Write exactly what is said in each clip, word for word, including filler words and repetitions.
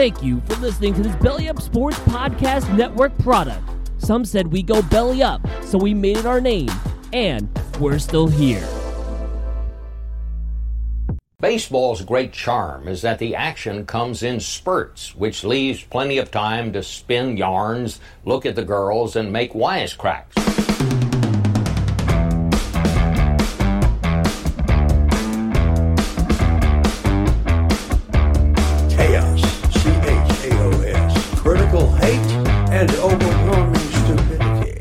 Thank you for listening to this Belly Up Sports Podcast Network product. Some said we go belly up, so we made it our name, and we're still here. Baseball's great charm is that the action comes in spurts, which leaves plenty of time to spin yarns, look at the girls, and make wisecracks. Chaos, C H A O S, critical hate and overwhelming stupidity.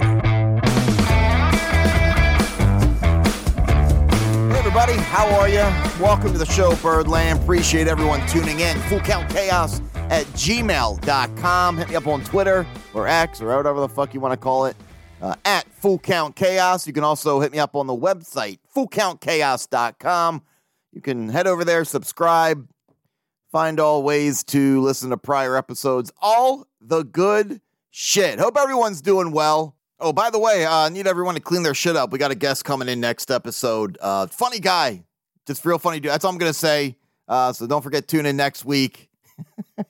Hey everybody, how are you? Welcome to the show, Birdland. Appreciate everyone tuning in. FullCountChaos at gmail dot com. Hit me up on Twitter or X or whatever the fuck you want to call it, uh, at FullCountChaos. You can also hit me up on the website, full count chaos dot com. You can head over there, subscribe, find all ways to listen to prior episodes. All the good shit. Hope everyone's doing well. Oh, by the way, I uh, need everyone to clean their shit up. We got a guest coming in next episode. Uh, funny guy. Just real funny dude. That's all I'm going to say. Uh, so don't forget, tune in next week.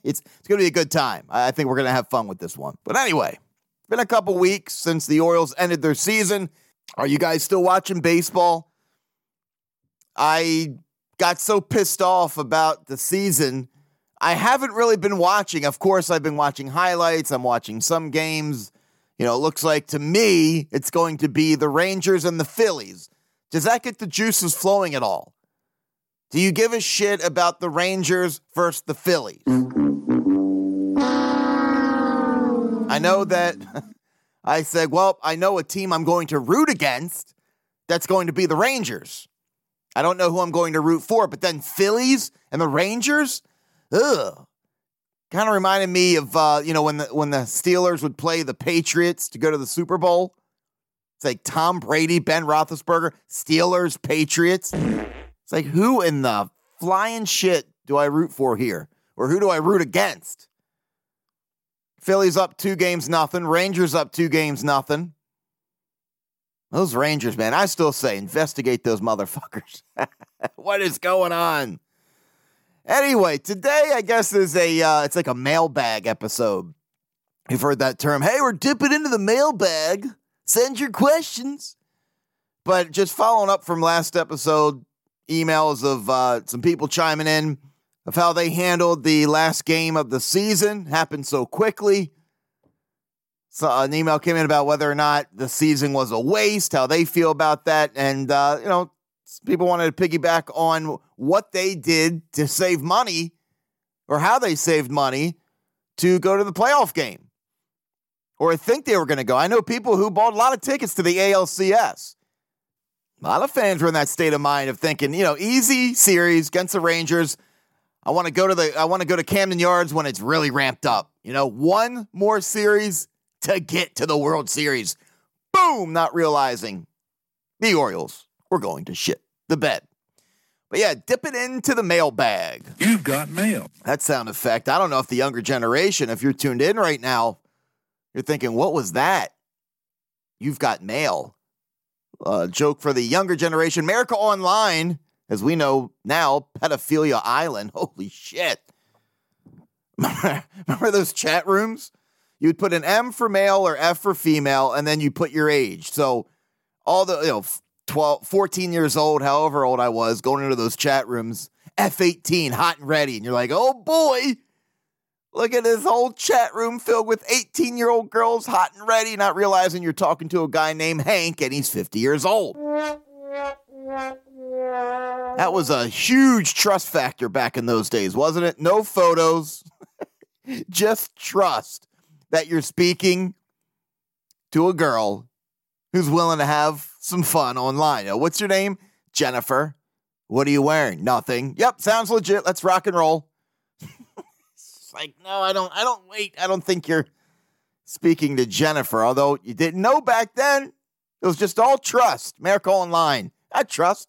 it's it's going to be a good time. I think we're going to have fun with this one. But anyway, it's been a couple weeks since the Orioles ended their season. Are you guys still watching baseball? I got so pissed off about the season. I haven't really been watching. Of course, I've been watching highlights. I'm watching some games. You know, it looks like to me it's going to be the Rangers and the Phillies. Does that get the juices flowing at all? Do you give a shit about the Rangers versus the Phillies? I know that I said, well, I know a team I'm going to root against that's going to be the Rangers. I don't know who I'm going to root for, but then Phillies and the Rangers? Ugh. Kind of reminded me of, uh, you know, when the, when the Steelers would play the Patriots to go to the Super Bowl. It's like Tom Brady, Ben Roethlisberger, Steelers, Patriots. It's like, who in the flying shit do I root for here? Or who do I root against? Phillies up two games, nothing. Rangers up two games, nothing. Those Rangers, man, I still say investigate those motherfuckers. What is going on? Anyway, today I guess is a, uh, it's like a mailbag episode. You've heard that term. Hey, we're dipping into the mailbag. Send your questions. But just following up from last episode, emails of uh, some people chiming in of how they handled the last game of the season. Happened so quickly. So an email came in about whether or not the season was a waste, how they feel about that. And, uh, you know, people wanted to piggyback on what they did to save money or how they saved money to go to the playoff game. Or I think they were going to go. I know people who bought a lot of tickets to the A L C S. A lot of fans were in that state of mind of thinking, you know, easy series against the Rangers. I want to go to the, I want to go to Camden Yards when it's really ramped up. You know, one more series to get to the World Series. Boom! Not realizing the Orioles were going to shit the bed. But yeah, dip it into the mailbag. You've got mail. That sound effect. I don't know if the younger generation, if you're tuned in right now, you're thinking, what was that? You've got mail. Uh, joke for the younger generation. America Online, as we know now, Pedophilia Island. Holy shit. Remember those chat rooms? You'd put an M for male or F for female, and then you put your age. So all the, you know, twelve, fourteen years old, however old I was, going into those chat rooms, F eighteen, hot and ready. And you're like, oh boy, look at this whole chat room filled with eighteen-year-old girls hot and ready, not realizing you're talking to a guy named Hank, and he's fifty years old. That was a huge trust factor back in those days, wasn't it? No photos, just trust that you're speaking to a girl who's willing to have some fun online. Now, what's your name? Jennifer. What are you wearing? Nothing. Yep, sounds legit. Let's rock and roll. Like, no, I don't, I don't wait. I don't think you're speaking to Jennifer, although you didn't know back then. It was just all trust. America Online. I trust.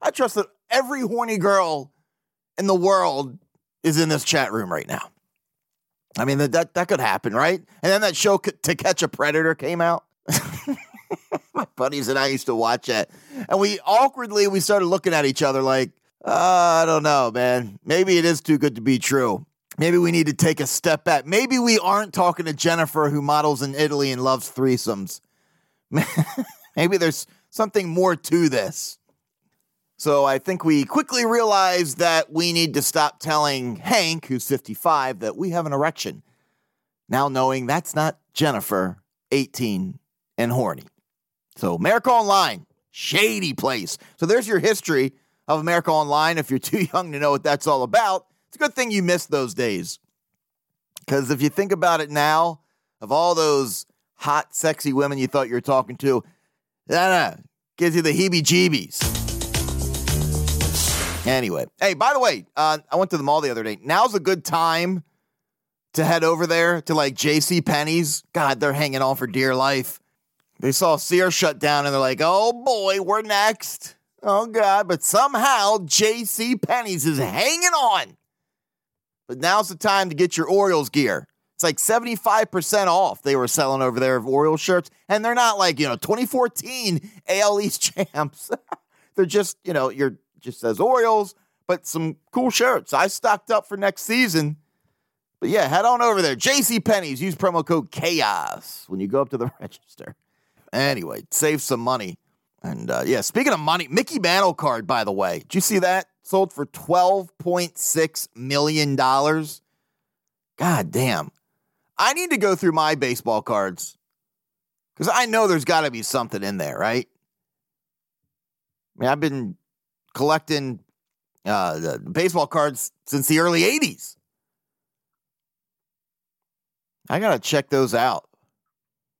I trust that every horny girl in the world is in this chat room right now. I mean, that, that, that could happen, right? And then that show To Catch a Predator came out. My buddies and I used to watch that. And we awkwardly, we started looking at each other like, uh, I don't know, man. Maybe it is too good to be true. Maybe we need to take a step back. Maybe we aren't talking to Jennifer, who models in Italy and loves threesomes. Maybe there's something more to this. So I think we quickly realized that we need to stop telling Hank, who's fifty-five, that we have an erection. Now knowing that's not Jennifer, eighteen, and horny. So America Online, shady place. So there's your history of America Online. If you're too young to know what that's all about, it's a good thing you missed those days. Because if you think about it now, of all those hot, sexy women you thought you were talking to, that gives you the heebie-jeebies. Anyway, hey, by the way, uh, I went to the mall the other day. Now's a good time to head over there to like JCPenney's. God, they're hanging on for dear life. They saw Sears shut down and they're like, oh boy, we're next. Oh God, but somehow JCPenney's is hanging on. But now's the time to get your Orioles gear. It's like seventy-five percent off they were selling over there of Orioles shirts. And they're not like, you know, twenty fourteen A L East champs. They're just, you know, you're... just says Orioles, but some cool shirts. I stocked up for next season. But yeah, head on over there. JCPenney's. Use promo code CHAOS when you go up to the register. Anyway, save some money. And uh, yeah, speaking of money, Mickey Mantle card, by the way. Did you see that? Sold for twelve point six million dollars. God damn. I need to go through my baseball cards because I know there's got to be something in there, right? I mean, I've been collecting uh, baseball cards since the early eighties. I got to check those out.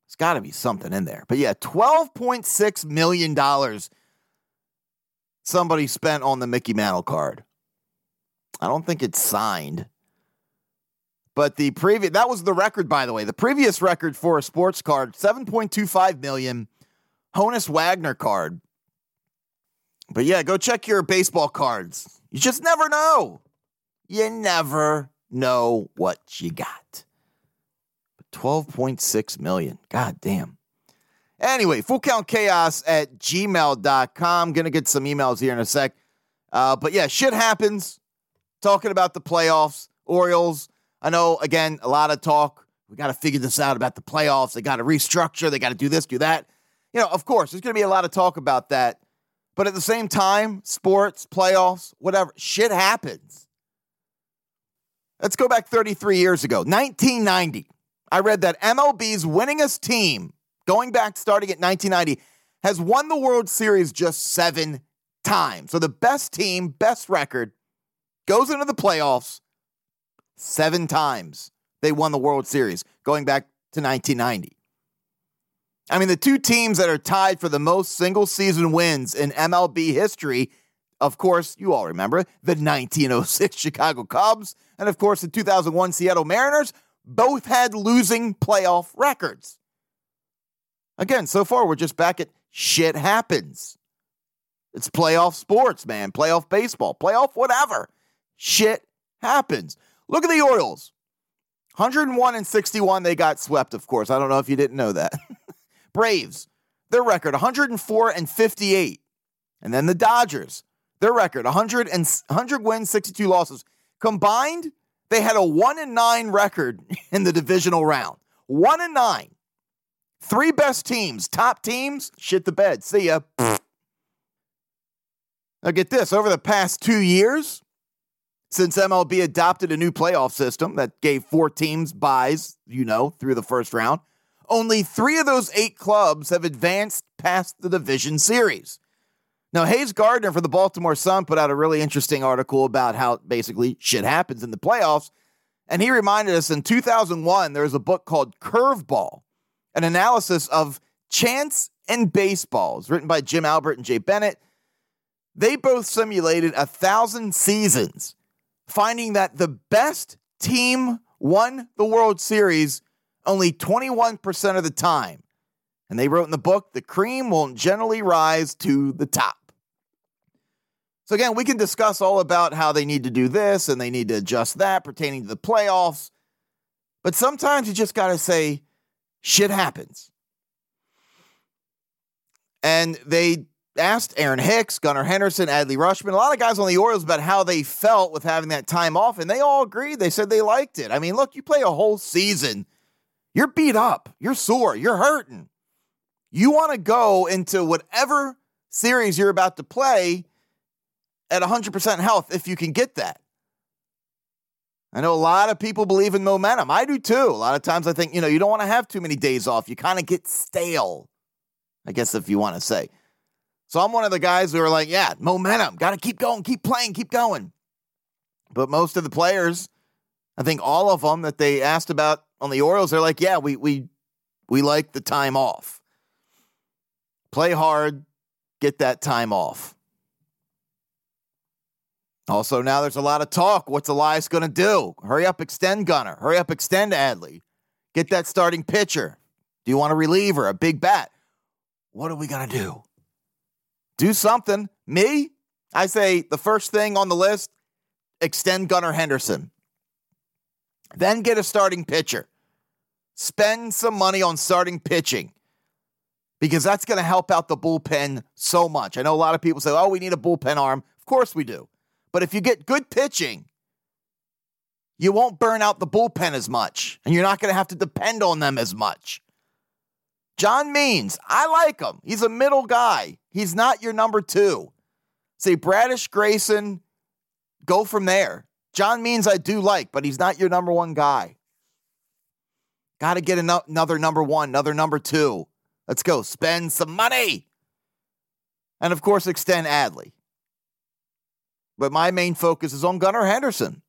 There's got to be something in there. But yeah, twelve point six million dollars somebody spent on the Mickey Mantle card. I don't think it's signed. But the previous, that was the record, by the way. The previous record for a sports card, seven point two five million dollars, Honus Wagner card. But yeah, go check your baseball cards. You just never know. You never know what you got. But twelve point six million. God damn. Anyway, fullcountchaos at gmail dot com. Gonna get some emails here in a sec. Uh, but yeah, shit happens. Talking about the playoffs, Orioles. I know, again, a lot of talk. We got to figure this out about the playoffs. They got to restructure. They got to do this, do that. You know, of course, there's gonna be a lot of talk about that. But at the same time, sports, playoffs, whatever, shit happens. Let's go back thirty-three years ago, nineteen ninety. I read that M L B's winningest team, going back starting at nineteen ninety, has won the World Series just seven times. So the best team, best record, goes into the playoffs seven times. They won the World Series going back to nineteen ninety. I mean, the two teams that are tied for the most single-season wins in M L B history, of course, you all remember, the nineteen oh six Chicago Cubs, and of course, the two thousand one Seattle Mariners, both had losing playoff records. Again, so far, we're just back at shit happens. It's playoff sports, man, playoff baseball, playoff whatever. Shit happens. Look at the Orioles. one oh one and sixty-one, they got swept, of course. I don't know if you didn't know that. Braves, their record one oh four and fifty-eight. And then the Dodgers, their record one hundred wins, sixty-two losses. Combined, they had a one and nine record in the divisional round. one and nine. Three best teams, top teams, shit the bed. See ya. Now get this, over the past two years, since M L B adopted a new playoff system that gave four teams byes, you know, through the first round, only three of those eight clubs have advanced past the division series. Now, Hayes Gardner for the Baltimore Sun put out a really interesting article about how basically shit happens in the playoffs. And he reminded us in two thousand one, there was a book called Curveball, an analysis of chance and baseball. It's written by Jim Albert and Jay Bennett. They both simulated a thousand seasons, finding that the best team won the World Series only twenty-one percent of the time. And they wrote in the book, the cream won't generally rise to the top. So again, we can discuss all about how they need to do this and they need to adjust that pertaining to the playoffs. But sometimes you just got to say, shit happens. And they asked Aaron Hicks, Gunnar Henderson, Adley Ruschman, a lot of guys on the Orioles about how they felt with having that time off, and they all agreed. They said they liked it. I mean, look, you play a whole season. You're beat up. You're sore. You're hurting. You want to go into whatever series you're about to play at one hundred percent health if you can get that. I know a lot of people believe in momentum. I do too. A lot of times I think, you know, you don't want to have too many days off. You kind of get stale, I guess, if you want to say. So I'm one of the guys who are like, yeah, momentum. Got to keep going, keep playing, keep going. But most of the players, I think all of them that they asked about on the Orioles, they're like, yeah, we we we like the time off. Play hard, get that time off. Also, now there's a lot of talk. What's Elias going to do? Hurry up, extend Gunner. Hurry up, extend Adley. Get that starting pitcher. Do you want a reliever, a big bat? What are we going to do? Do something. Me? I say the first thing on the list, extend Gunnar Henderson. Then get a starting pitcher. Spend some money on starting pitching because that's going to help out the bullpen so much. I know a lot of people say, oh, we need a bullpen arm. Of course we do. But if you get good pitching, you won't burn out the bullpen as much, and you're not going to have to depend on them as much. John Means, I like him. He's a middle guy. He's not your number two. Say Bradish, Grayson, go from there. John Means I do like, but he's not your number one guy. Got to get another number one, another number two. Let's go. Spend some money. And, of course, extend Adley. But my main focus is on Gunnar Henderson.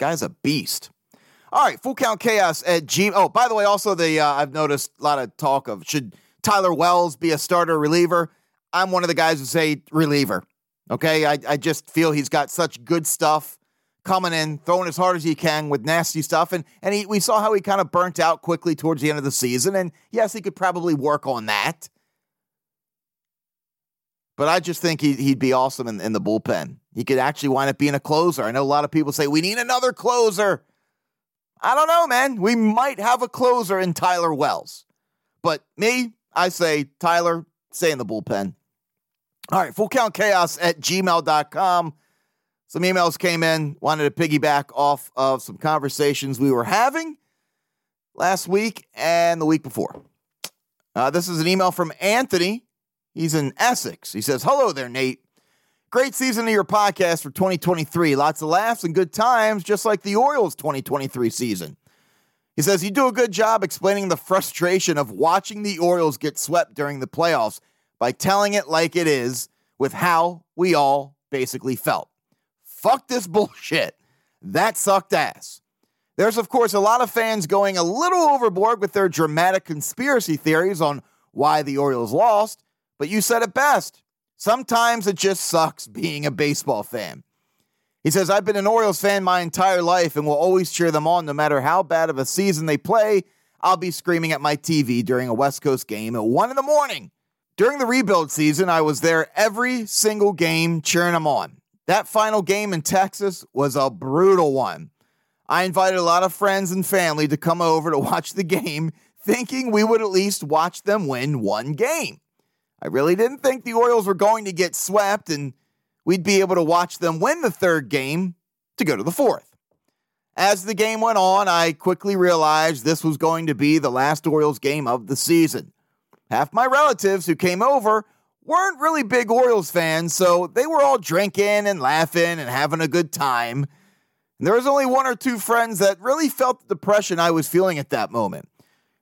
Guy's a beast. All right, Full Count Chaos at G. Oh, by the way, also the uh, I've noticed a lot of talk of should Tyler Wells be a starter or reliever? I'm one of the guys who say reliever. Okay, I, I just feel he's got such good stuff coming in, throwing as hard as he can with nasty stuff. And and he, we saw how he kind of burnt out quickly towards the end of the season. And yes, he could probably work on that. But I just think he, he'd be awesome in, in the bullpen. He could actually wind up being a closer. I know a lot of people say, we need another closer. I don't know, man. We might have a closer in Tyler Wells. But me, I say, Tyler, stay in the bullpen. All right, fullcountchaos at gmail dot com. Some emails came in. Wanted to piggyback off of some conversations we were having last week and the week before. Uh, this is an email from Anthony. He's in Essex. He says, hello there, Nate. Great season of your podcast for twenty twenty-three. Lots of laughs and good times, just like the Orioles twenty twenty-three season. He says, you do a good job explaining the frustration of watching the Orioles get swept during the playoffs by telling it like it is with how we all basically felt. Fuck this bullshit. That sucked ass. There's, of course, a lot of fans going a little overboard with their dramatic conspiracy theories on why the Orioles lost, but you said it best. Sometimes it just sucks being a baseball fan. He says, I've been an Orioles fan my entire life and will always cheer them on no matter how bad of a season they play. I'll be screaming at my T V during a West Coast game at one in the morning. During the rebuild season, I was there every single game cheering them on. That final game in Texas was a brutal one. I invited a lot of friends and family to come over to watch the game, thinking we would at least watch them win one game. I really didn't think the Orioles were going to get swept and we'd be able to watch them win the third game to go to the fourth. As the game went on, I quickly realized this was going to be the last Orioles game of the season. Half my relatives who came over weren't really big Orioles fans, so they were all drinking and laughing and having a good time. And there was only one or two friends that really felt the depression I was feeling at that moment.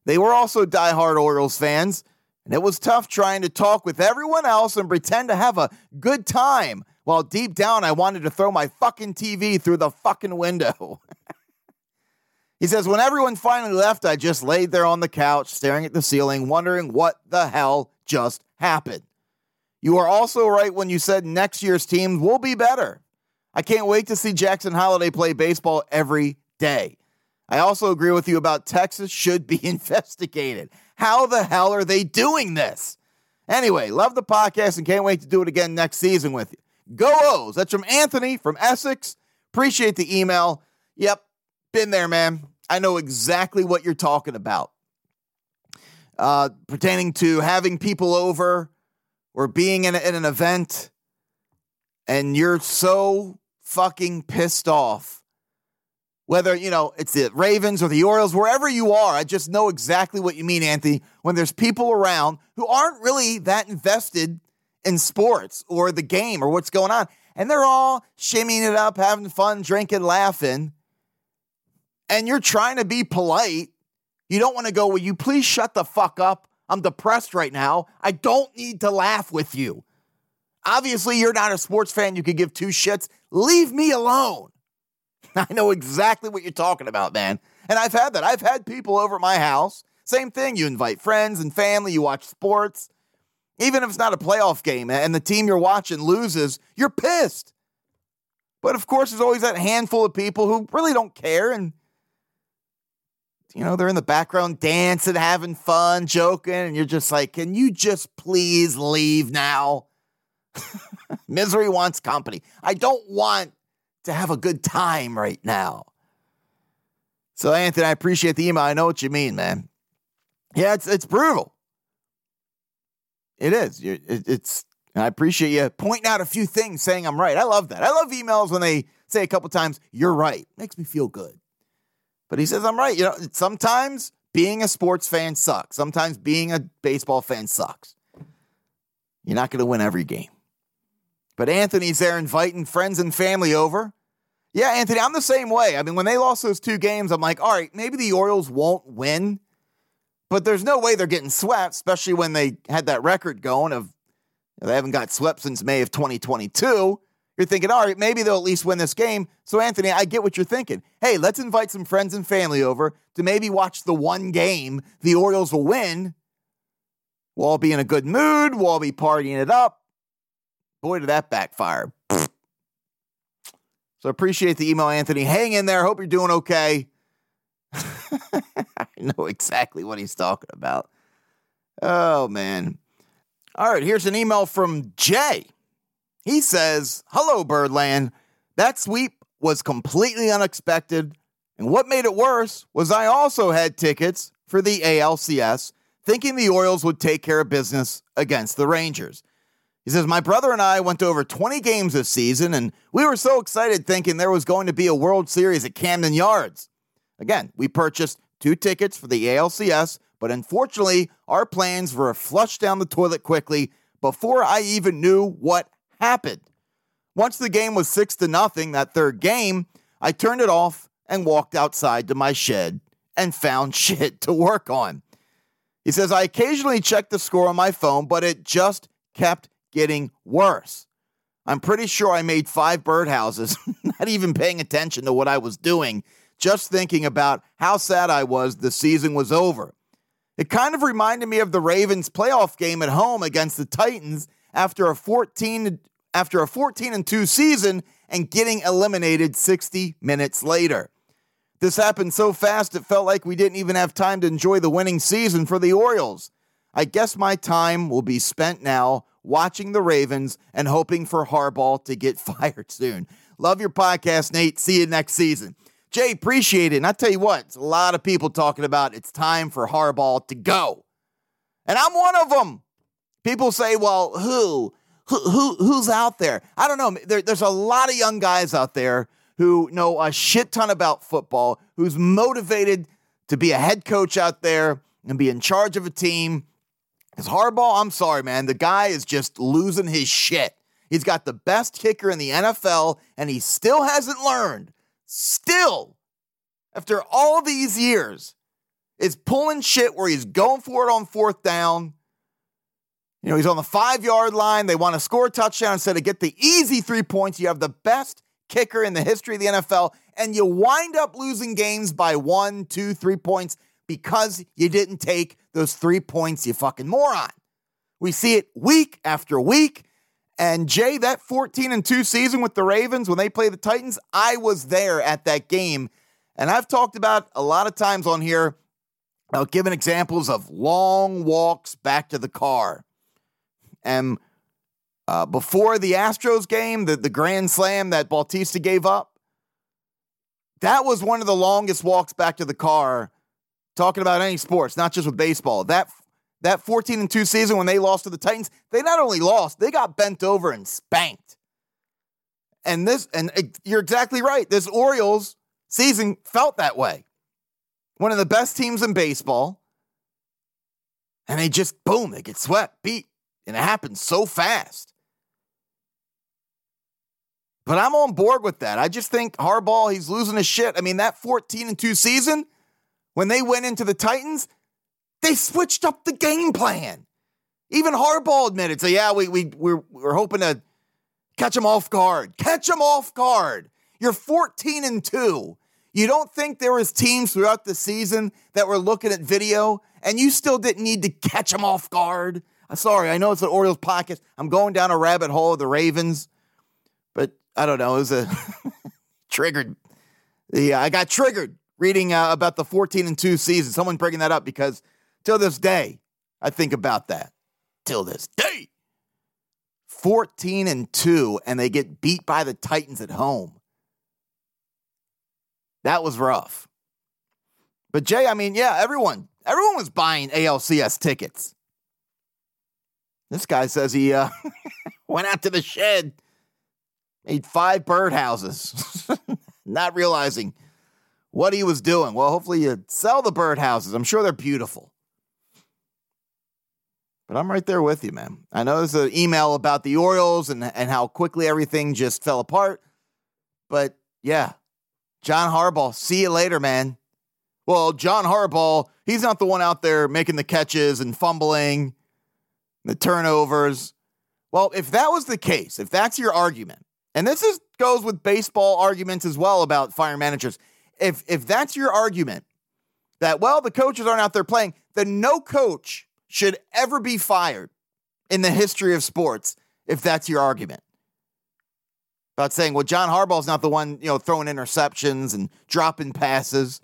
They were also diehard Orioles fans, and it was tough trying to talk with everyone else and pretend to have a good time, while deep down I wanted to throw my fucking T V through the fucking window. He says, when everyone finally left, I just laid there on the couch, staring at the ceiling, wondering what the hell just happened. You are also right when you said next year's teams will be better. I can't wait to see Jackson Holiday play baseball every day. I also agree with you about Texas should be investigated. How the hell are they doing this? Anyway, love the podcast and can't wait to do it again next season with you. Go O's. That's from Anthony from Essex. Appreciate the email. Yep, been there, man. I know exactly what you're talking about. Uh, pertaining to having people over, or being in, a, in an event and you're so fucking pissed off, whether, you know, it's the Ravens or the Orioles, wherever you are, I just know exactly what you mean, Anthony, when there's people around who aren't really that invested in sports or the game or what's going on. And they're all shimmying it up, having fun, drinking, laughing. And you're trying to be polite. You don't want to go, will you please shut the fuck up? I'm depressed right now. I don't need to laugh with you. Obviously, you're not a sports fan. You could give two shits. Leave me alone. I know exactly what you're talking about, man. And I've had that. I've had people over at my house. Same thing. You invite friends and family. You watch sports. Even if it's not a playoff game and the team you're watching loses, you're pissed. But, of course, there's always that handful of people who really don't care. And, you know, they're in the background dancing, having fun, joking. And you're just like, can you just please leave now? Misery wants company. I don't want to have a good time right now. So, Anthony, I appreciate the email. I know what you mean, man. Yeah, it's it's brutal. It is. It's. I appreciate you pointing out a few things, saying I'm right. I love that. I love emails when they say a couple times, you're right. Makes me feel good. But he says, I'm right. You know, sometimes being a sports fan sucks. Sometimes being a baseball fan sucks. You're not going to win every game. But Anthony's there inviting friends and family over. Yeah, Anthony, I'm the same way. I mean, when they lost those two games, I'm like, all right, maybe the Orioles won't win. But there's no way they're getting swept, especially when they had that record going of, they haven't got swept since May of twenty twenty-two. You're thinking, all right, maybe they'll at least win this game. So, Anthony, I get what you're thinking. Hey, let's invite some friends and family over to maybe watch the one game the Orioles will win. We'll all be in a good mood. We'll all be partying it up. Boy, did that backfire. So, appreciate the email, Anthony. Hang in there. Hope you're doing okay. I know exactly what he's talking about. Oh, man. All right, here's an email from Jay. He says, hello, Birdland. That sweep was completely unexpected, and what made it worse was I also had tickets for the A L C S, thinking the Orioles would take care of business against the Rangers. He says, my brother and I went to over twenty games this season, and we were so excited thinking there was going to be a World Series at Camden Yards. Again, we purchased two tickets for the A L C S, but unfortunately, our plans were flushed down the toilet quickly before I even knew what happened. Once the game was six to nothing, that third game, I turned it off and walked outside to my shed and found shit to work on. He says, I occasionally checked the score on my phone, but it just kept getting worse. I'm pretty sure I made five birdhouses, not even paying attention to what I was doing. Just thinking about how sad I was the season was over. It kind of reminded me of the Ravens playoff game at home against the Titans after a fourteen after a fourteen and two season and getting eliminated sixty minutes later. This happened so fast it felt like we didn't even have time to enjoy the winning season for the Orioles. I guess my time will be spent now watching the Ravens and hoping for Harbaugh to get fired soon. Love your podcast, Nate. See you next season. Jay, appreciate it. And I tell you what, it's a lot of people talking about it's time for Harbaugh to go. And I'm one of them. People say, well, who? Who, who who's out there? I don't know. There, there's a lot of young guys out there who know a shit ton about football, who's motivated to be a head coach out there and be in charge of a team. Because Harbaugh, I'm sorry, man. The guy is just losing his shit. He's got the best kicker in the N F L, and he still hasn't learned. Still, after all these years, is pulling shit where he's going for it on fourth down. You know, he's on the five-yard line. They want to score a touchdown instead of get the easy three points. You have the best kicker in the history of the N F L, and you wind up losing games by one, two, three points because you didn't take those three points, you fucking moron. We see it week after week. And, Jay, that fourteen and two season with the Ravens, when they play the Titans, I was there at that game. And I've talked about a lot of times on here, I've given examples of long walks back to the car. And uh, before the Astros game, the, the grand slam that Bautista gave up, that was one of the longest walks back to the car, talking about any sports, not just with baseball. That that fourteen and two season when they lost to the Titans, they not only lost, they got bent over and spanked. And this, and you're exactly right. This Orioles season felt that way. One of the best teams in baseball. And they just, boom, they get swept, beat. And it happens so fast. But I'm on board with that. I just think Harbaugh, he's losing his shit. I mean, that fourteen and two season, when they went into the Titans, they switched up the game plan. Even Harbaugh admitted, so yeah, we, we, we're, we're hoping to catch them off guard. Catch them off guard. You're fourteen and two. You don't think there was teams throughout the season that were looking at video and you still didn't need to catch them off guard? I'm sorry, I know it's the Orioles podcast. I'm going down a rabbit hole of the Ravens, but I don't know. It was a triggered. Yeah, I got triggered reading uh, about the fourteen and two season. Someone bringing that up because till this day, I think about that. Till this day. fourteen and two, and they get beat by the Titans at home. That was rough. But Jay, I mean, yeah, everyone, everyone was buying A L C S tickets. This guy says he uh, went out to the shed, made five birdhouses, not realizing what he was doing. Well, hopefully you sell the birdhouses. I'm sure they're beautiful. But I'm right there with you, man. I know there's an email about the Orioles and, and how quickly everything just fell apart. But, yeah, John Harbaugh, see you later, man. Well, John Harbaugh, he's not the one out there making the catches and fumbling. The turnovers. Well, if that was the case, if that's your argument, and this is goes with baseball arguments as well about firing managers, if if that's your argument that, well, the coaches aren't out there playing, then no coach should ever be fired in the history of sports if that's your argument. About saying, well, John Harbaugh's not the one, you know, throwing interceptions and dropping passes.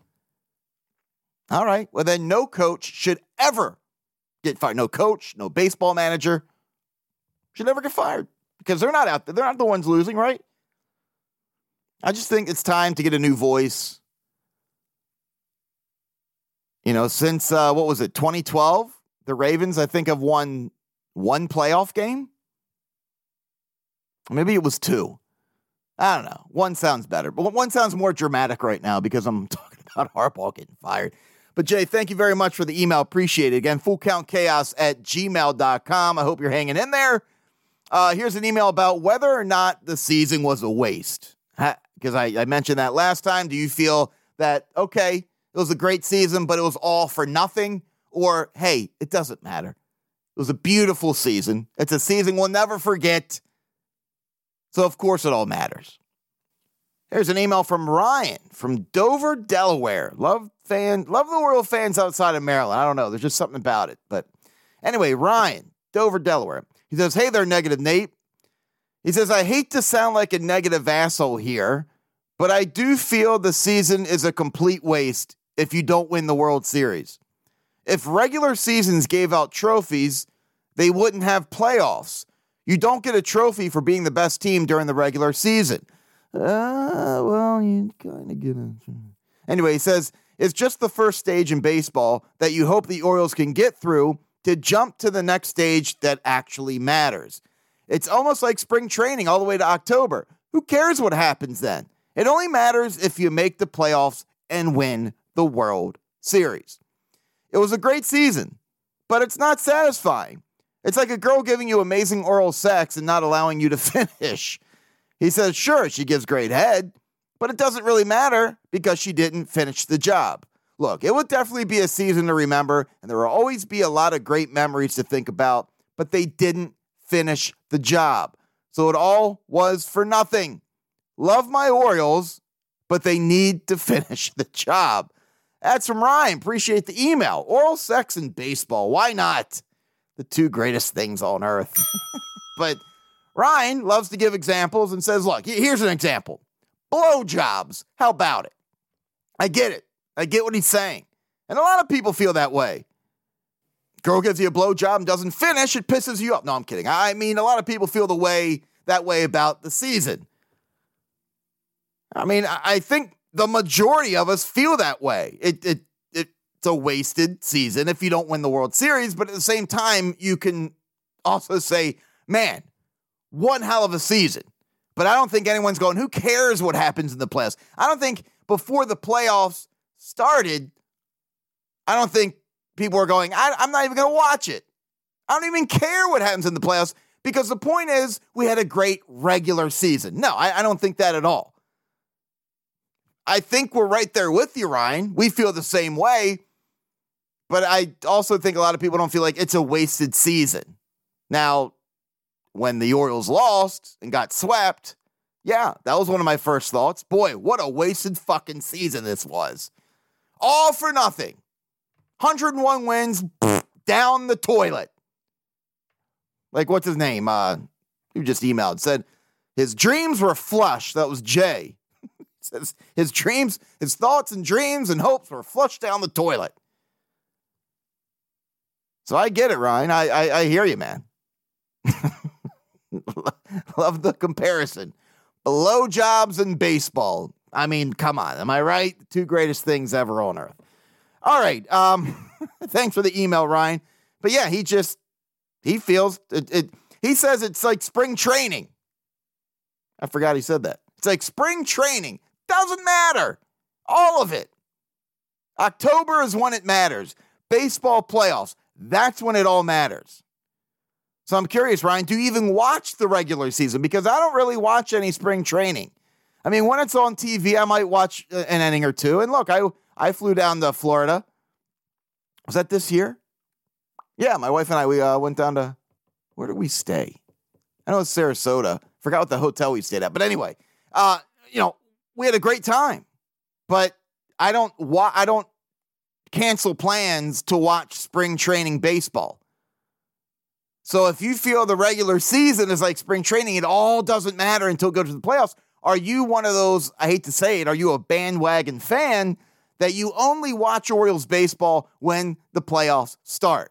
All right, well, then no coach should ever get fired. No coach, no baseball manager should never get fired because they're not out there. They're not the ones losing, right? I just think it's time to get a new voice. You know, since, uh, what was it, twenty twelve? The Ravens, I think, have won one playoff game. Maybe it was two. I don't know. One sounds better, but one sounds more dramatic right now because I'm talking about Harbaugh getting fired. But, Jay, thank you very much for the email. Appreciate it. Again, full count chaos at gmail dot com. I hope you're hanging in there. Uh, here's an email about whether or not the season was a waste. Because I, I mentioned that last time. Do you feel that, okay, it was a great season, but it was all for nothing? Or, hey, it doesn't matter. It was a beautiful season. It's a season we'll never forget. So, of course, it all matters. Here's an email from Ryan from Dover, Delaware. Love fan, love the Orioles fans outside of Maryland. I don't know. There's just something about it. But anyway, Ryan, Dover, Delaware. He says, hey there, Negative Nate. He says, I hate to sound like a negative asshole here, but I do feel the season is a complete waste if you don't win the World Series. If regular seasons gave out trophies, they wouldn't have playoffs. You don't get a trophy for being the best team during the regular season. Uh, well, you kind of get it. Anyway, he says, it's just the first stage in baseball that you hope the Orioles can get through to jump to the next stage that actually matters. It's almost like spring training all the way to October. Who cares what happens then? It only matters if you make the playoffs and win the World Series. It was a great season, but it's not satisfying. It's like a girl giving you amazing oral sex and not allowing you to finish. He says, sure, she gives great head, but it doesn't really matter because she didn't finish the job. Look, it would definitely be a season to remember, and there will always be a lot of great memories to think about, but they didn't finish the job. So it all was for nothing. Love my Orioles, but they need to finish the job. That's from Ryan. Appreciate the email. Oral sex and baseball. Why not? The two greatest things on earth. But Ryan loves to give examples and says, look, here's an example. Blowjobs. How about it? I get it. I get what he's saying. And a lot of people feel that way. Girl gives you a blowjob and doesn't finish. It pisses you off. No, I'm kidding. I mean, a lot of people feel the way that way about the season. I mean, I think the majority of us feel that way. It, it, it it's a wasted season if you don't win the World Series. But at the same time, you can also say, man, one hell of a season. But I don't think anyone's going, who cares what happens in the playoffs? I don't think before the playoffs started, I don't think people are going, I, I'm not even going to watch it. I don't even care what happens in the playoffs because the point is we had a great regular season. No, I, I don't think that at all. I think we're right there with you, Ryan. We feel the same way. But I also think a lot of people don't feel like it's a wasted season. Now, when the Orioles lost and got swept, yeah, that was one of my first thoughts. Boy, what a wasted fucking season this was. All for nothing. one hundred one wins, pff, down the toilet. Like, what's his name? Uh, who just emailed, said his dreams were flush. That was Jay. His, his dreams, his thoughts and dreams and hopes were flushed down the toilet. So I get it, Ryan. I I, I hear you, man. Love the comparison. Blow jobs and baseball. I mean, come on. Am I right? The two greatest things ever on earth. All right. Um, thanks for the email, Ryan. But yeah, he just, he feels, it, it. he says it's like spring training. I forgot he said that. It's like spring training. Doesn't matter. All of it. October is when it matters. Baseball playoffs. That's when it all matters. So I'm curious, Ryan, do you even watch the regular season? Because I don't really watch any spring training. I mean, when it's on T V, I might watch an inning or two. And look, I, I flew down to Florida. Was that this year? Yeah, my wife and I, we uh, went down to, where did we stay? I know it's Sarasota. Forgot what the hotel we stayed at. But anyway, uh, you know, we had a great time, but I don't wa- I don't cancel plans to watch spring training baseball. So if you feel the regular season is like spring training, it all doesn't matter until it goes to the playoffs. Are you one of those, I hate to say it, are you a bandwagon fan that you only watch Orioles baseball when the playoffs start?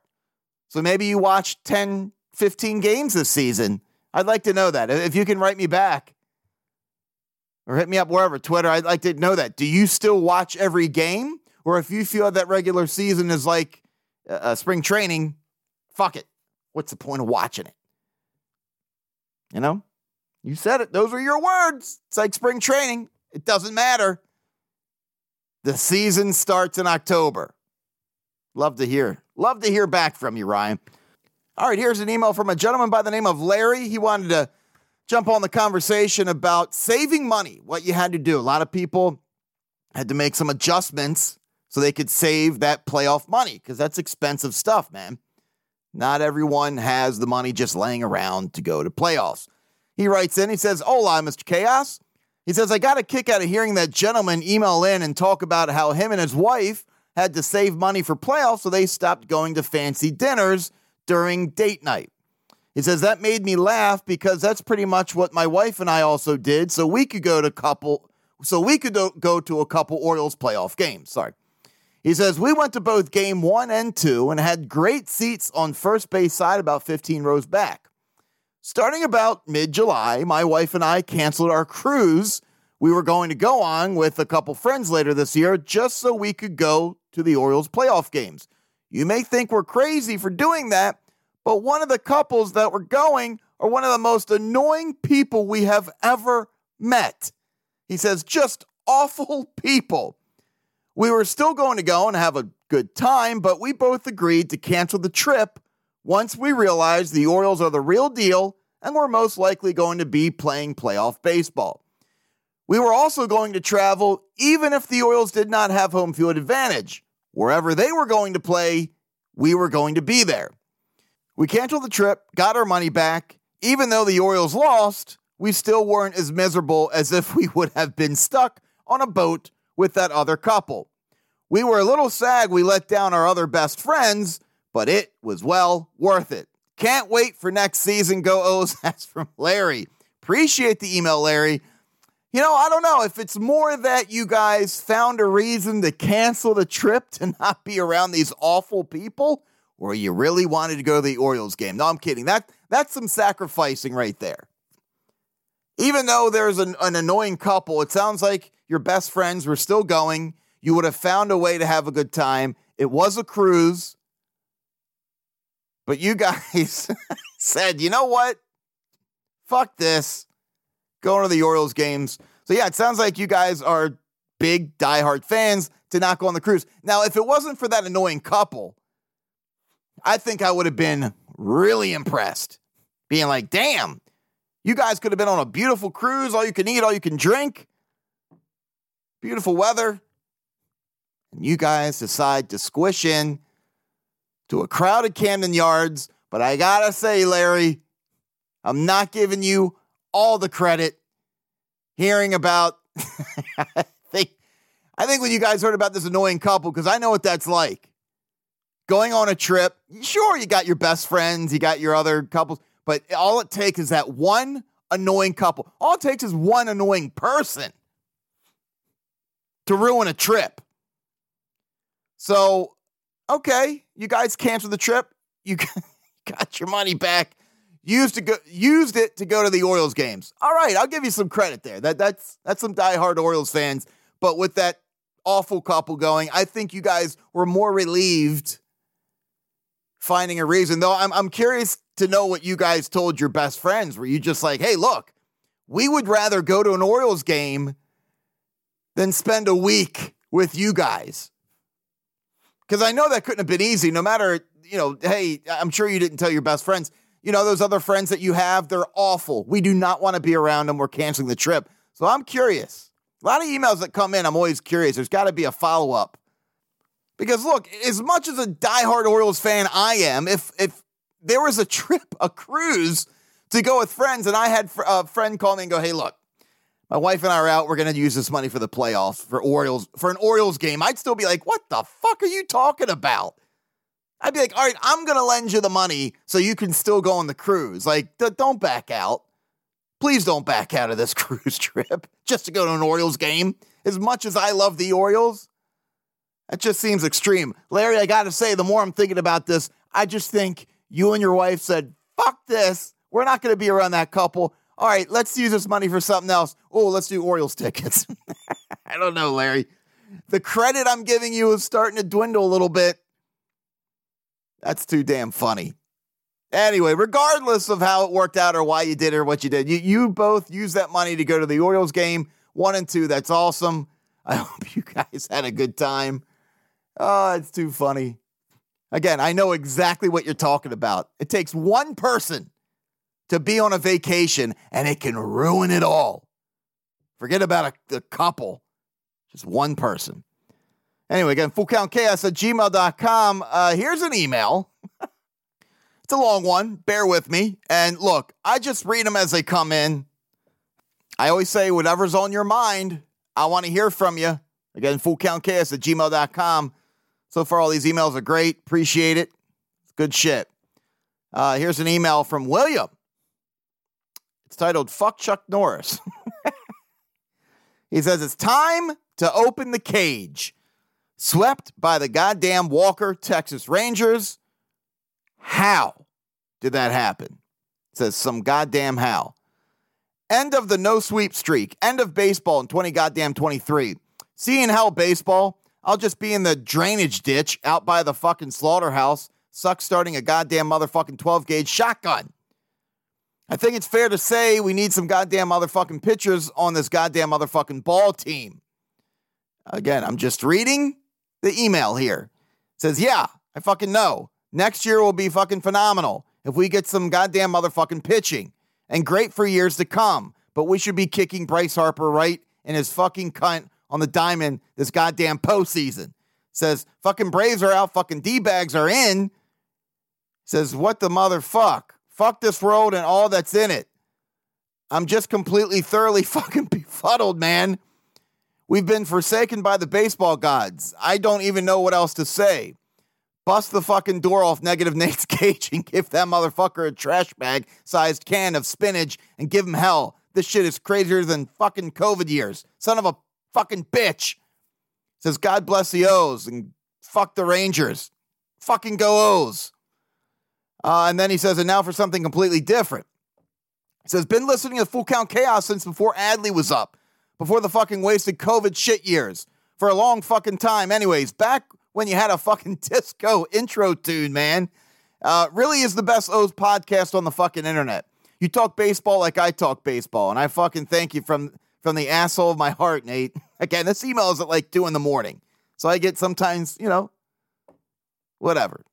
So maybe you watch ten, fifteen games this season. I'd like to know that. If you can write me back, or hit me up wherever, Twitter. I'd like to know that. Do you still watch every game? Or if you feel that regular season is like uh, spring training, fuck it. What's the point of watching it? You know? You said it. Those are your words. It's like spring training. It doesn't matter. The season starts in October. Love to hear. Love to hear back from you, Ryan. All right, here's an email from a gentleman by the name of Larry. He wanted to jump on the conversation about saving money, what you had to do. A lot of people had to make some adjustments so they could save that playoff money because that's expensive stuff, man. Not everyone has the money just laying around to go to playoffs. He writes in, he says, "Hola, Mister Chaos." He says, "I got a kick out of hearing that gentleman email in and talk about how him and his wife had to save money for playoffs so they stopped going to fancy dinners during date night." He says, "That made me laugh because that's pretty much what my wife and I also did. So we could go to couple, so we could go to a couple Orioles playoff games." Sorry. He says, "We went to both game one and two and had great seats on first base side about fifteen rows back. Starting about mid-July, my wife and I canceled our cruise we were going to go on with a couple friends later this year just so we could go to the Orioles playoff games. You may think we're crazy for doing that, but one of the couples that were going are one of the most annoying people we have ever met." He says, "Just awful people. We were still going to go and have a good time, but we both agreed to cancel the trip once we realized the Orioles are the real deal and we're most likely going to be playing playoff baseball. We were also going to travel even if the Orioles did not have home field advantage. Wherever they were going to play, we were going to be there. We canceled the trip, got our money back. Even though the Orioles lost, we still weren't as miserable as if we would have been stuck on a boat with that other couple. We were a little sad we let down our other best friends, but it was well worth it. Can't wait for next season. Go O's." That's from Larry. Appreciate the email, Larry. You know, I don't know if it's more that you guys found a reason to cancel the trip to not be around these awful people, or you really wanted to go to the Orioles game. No, I'm kidding. That That's some sacrificing right there. Even though there's an, an annoying couple, it sounds like your best friends were still going. You would have found a way to have a good time, It was a cruise, but you guys said, you know what? Fuck this. Going to the Orioles games. So, yeah, it sounds like you guys are big diehard fans to not go on the cruise. Now, if it wasn't for that annoying couple, I think I would have been really impressed, being like, damn, you guys could have been on a beautiful cruise, all you can eat, all you can drink, beautiful weather, and you guys decide to squish in to a crowded Camden Yards. But I gotta say, Larry, I'm not giving you all the credit. Hearing about, I think, I think when you guys heard about this annoying couple, because I know what that's like. Going on a trip, sure, you got your best friends, you got your other couples, but all it takes is that one annoying couple. All it takes is one annoying person to ruin a trip. So, okay, you guys canceled the trip. You got your money back. Used to go, used it to go to the Orioles games. All right, I'll give you some credit there. That that's that's some diehard Orioles fans. But with that awful couple going, I think you guys were more relieved finding a reason. Though I'm I'm curious to know what you guys told your best friends. Were you just like, hey, look, we would rather go to an Orioles game than spend a week with you guys? Because I know that couldn't have been easy. No matter, you know, hey, I'm sure you didn't tell your best friends. You know, those other friends that you have, they're awful. We do not want to be around them. We're canceling the trip. So I'm curious. A lot of emails that come in, I'm always curious. There's got to be a follow-up. Because, look, as much as a diehard Orioles fan I am, if if there was a trip, a cruise, to go with friends, and I had a friend call me and go, hey, look, my wife and I are out. We're going to use this money for the playoffs, for Orioles, for an Orioles game. I'd still be like, what the fuck are you talking about? I'd be like, all right, I'm going to lend you the money so you can still go on the cruise. Like, d- don't back out. Please don't back out of this cruise trip just to go to an Orioles game. As much as I love the Orioles, that just seems extreme. Larry, I got to say, the more I'm thinking about this, I just think you and your wife said, fuck this. We're not going to be around that couple. All right, let's use this money for something else. Oh, let's do Orioles tickets. I don't know, Larry. The credit I'm giving you is starting to dwindle a little bit. That's too damn funny. Anyway, regardless of how it worked out or why you did or what you did, you, you both used that money to go to the Orioles game. One and two, that's awesome. I hope you guys had a good time. Oh, it's too funny. Again, I know exactly what you're talking about. It takes one person to be on a vacation, and it can ruin it all. Forget about a, a couple. Just one person. Anyway, again, full count chaos at gmail dot com. Uh, here's an email. It's a long one. Bear with me. And look, I just read them as they come in. I always say, whatever's on your mind, I want to hear from you. Again, full count chaos at gmail dot com. So far, all these emails are great. Appreciate it. It's good shit. Uh, here's an email from William. It's titled, Fuck Chuck Norris. He says, it's time to open the cage. Swept by the goddamn Walker Texas Rangers. How did that happen? It says some goddamn how. End of the no sweep streak. End of baseball in twenty goddamn twenty-three. Seeing hell baseball. I'll just be in the drainage ditch out by the fucking slaughterhouse. Sucks starting a goddamn motherfucking twelve gauge shotgun. I think it's fair to say we need some goddamn motherfucking pitchers on this goddamn motherfucking ball team. Again, I'm just reading the email here. It says, yeah, I fucking know. Next year will be fucking phenomenal if we get some goddamn motherfucking pitching and great for years to come. But we should be kicking Bryce Harper right in his fucking cunt on the diamond this goddamn postseason. It says, fucking Braves are out, fucking D-bags are in. It says, what the motherfuck? Fuck this road and all that's in it. I'm just completely, thoroughly fucking befuddled, man. We've been forsaken by the baseball gods. I don't even know what else to say. Bust the fucking door off Negative Nate's cage and give that motherfucker a trash bag-sized can of spinach and give him hell. This shit is crazier than fucking COVID years. Son of a fucking bitch. Says God bless the O's and fuck the Rangers. Fucking go O's. Uh, and then he says, and now for something completely different. He says, been listening to Full Count Chaos since before Adley was up. Before the fucking wasted COVID shit years. For a long fucking time. Anyways, back when you had a fucking disco intro tune, man. Uh, really is the best O's podcast on the fucking internet. You talk baseball like I talk baseball, and I fucking thank you from, from the asshole of my heart, Nate. Again, this email is at like two in the morning, so I get sometimes, you know, whatever.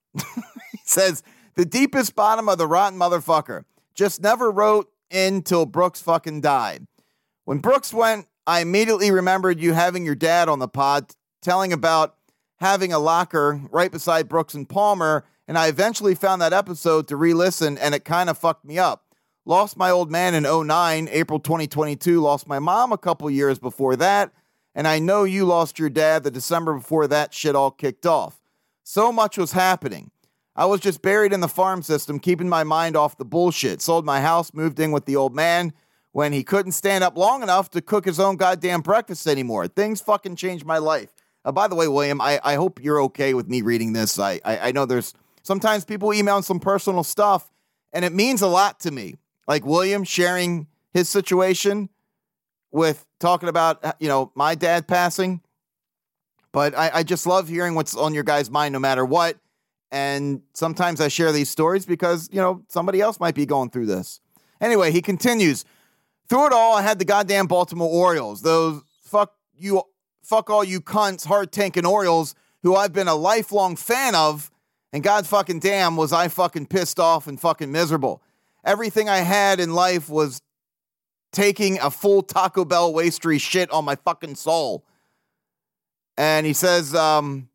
He says, the deepest bottom of the rotten motherfucker. Just never wrote in till Brooks fucking died. When Brooks went, I immediately remembered you having your dad on the pod, telling about having a locker right beside Brooks and Palmer, and I eventually found that episode to re-listen, and it kind of fucked me up. Lost my old man in oh nine, April twenty twenty-two. Lost my mom a couple years before that, and I know you lost your dad the December before that shit all kicked off. So much was happening. I was just buried in the farm system, keeping my mind off the bullshit. Sold my house, moved in with the old man when he couldn't stand up long enough to cook his own goddamn breakfast anymore. Things fucking changed my life. Uh, by the way, William, I, I hope you're okay with me reading this. I, I I know there's sometimes people email some personal stuff, and it means a lot to me. Like William sharing his situation with talking about, you know, my dad passing. But I, I just love hearing what's on your guys' mind no matter what. And sometimes I share these stories because, you know, somebody else might be going through this. Anyway, he continues. Through it all, I had the goddamn Baltimore Orioles. Those fuck you, fuck all you cunts, hard-tanking Orioles who I've been a lifelong fan of. And God fucking damn was I fucking pissed off and fucking miserable. Everything I had in life was taking a full Taco Bell wastery shit on my fucking soul. And he says, um,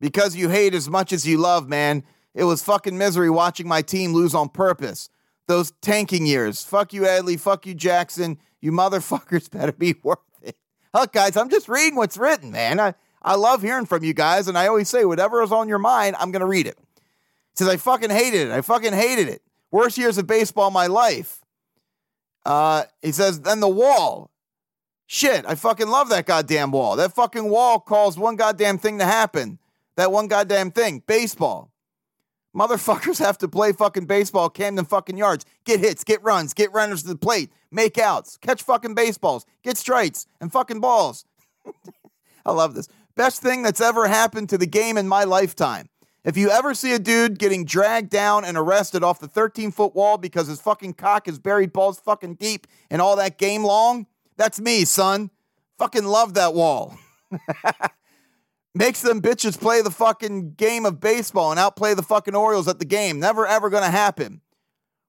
because you hate as much as you love, man, it was fucking misery watching my team lose on purpose. Those tanking years. Fuck you, Adley. Fuck you, Jackson. You motherfuckers better be worth it. Look, guys, I'm just reading what's written, man. I, I love hearing from you guys, and I always say whatever is on your mind, I'm going to read it. He says, I fucking hated it. I fucking hated it. Worst years of baseball in my life. Uh, he says, then the wall. Shit, I fucking love that goddamn wall. That fucking wall caused one goddamn thing to happen. That one goddamn thing. Baseball. Motherfuckers have to play fucking baseball, Camden fucking yards. Get hits, get runs, get runners to the plate, make outs, catch fucking baseballs, get strikes, and fucking balls. I love this. Best thing that's ever happened to the game in my lifetime. If you ever see a dude getting dragged down and arrested off the thirteen-foot wall because his fucking cock is buried balls fucking deep and all that game long, that's me, son. Fucking love that wall. Makes them bitches play the fucking game of baseball and outplay the fucking Orioles at the game. Never, ever gonna happen.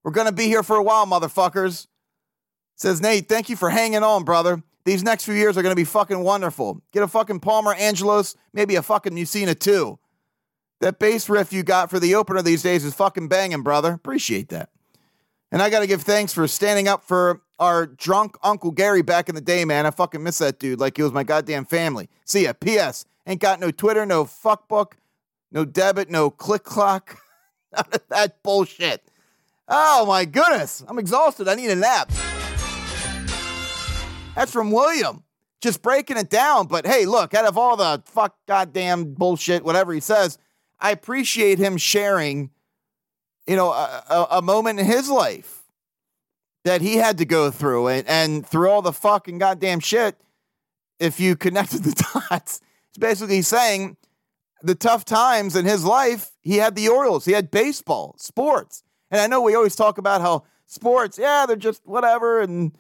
We're gonna be here for a while, motherfuckers. Says, Nate, thank you for hanging on, brother. These next few years are gonna be fucking wonderful. Get a fucking Palmer Angelos, maybe a fucking Mussina too. That bass riff you got for the opener these days is fucking banging, brother. Appreciate that. And I got to give thanks for standing up for our drunk Uncle Gary back in the day, man. I fucking miss that dude like he was my goddamn family. See ya. P S. Ain't got no Twitter, no fuckbook, no debit, no click clock. None of that bullshit. Oh, my goodness. I'm exhausted. I need a nap. That's from William. Just breaking it down. But, hey, look, out of all the fuck goddamn bullshit, whatever he says, I appreciate him sharing, you know, a, a, a moment in his life that he had to go through. And, and through all the fucking goddamn shit, if you connected the dots, it's basically saying the tough times in his life, he had the Orioles, he had baseball, sports. And I know we always talk about how sports, yeah, they're just whatever, and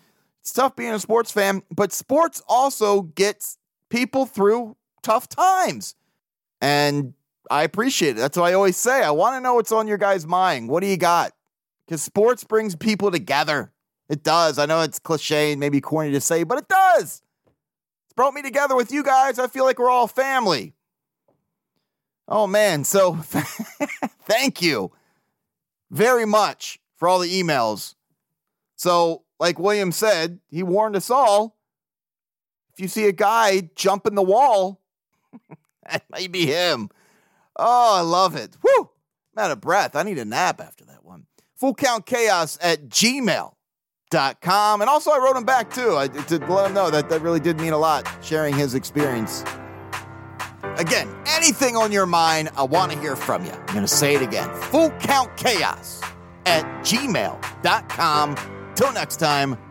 it's tough being a sports fan. But sports also gets people through tough times. And I appreciate it. That's what I always say. I want to know what's on your guys' mind. What do you got? Because sports brings people together. It does. I know it's cliche and maybe corny to say, but it does. It's brought me together with you guys. I feel like we're all family. Oh, man. So thank you very much for all the emails. So like William said, he warned us all. If you see a guy jumping the wall, that might be him. Oh, I love it. Woo! I'm out of breath. I need a nap after that one. Full Count Chaos at gmail dot com. And also I wrote him back, too, I, to let him know that that really did mean a lot, sharing his experience. Again, anything on your mind, I want to hear from you. I'm going to say it again. Full Count Chaos at gmail dot com. Till next time.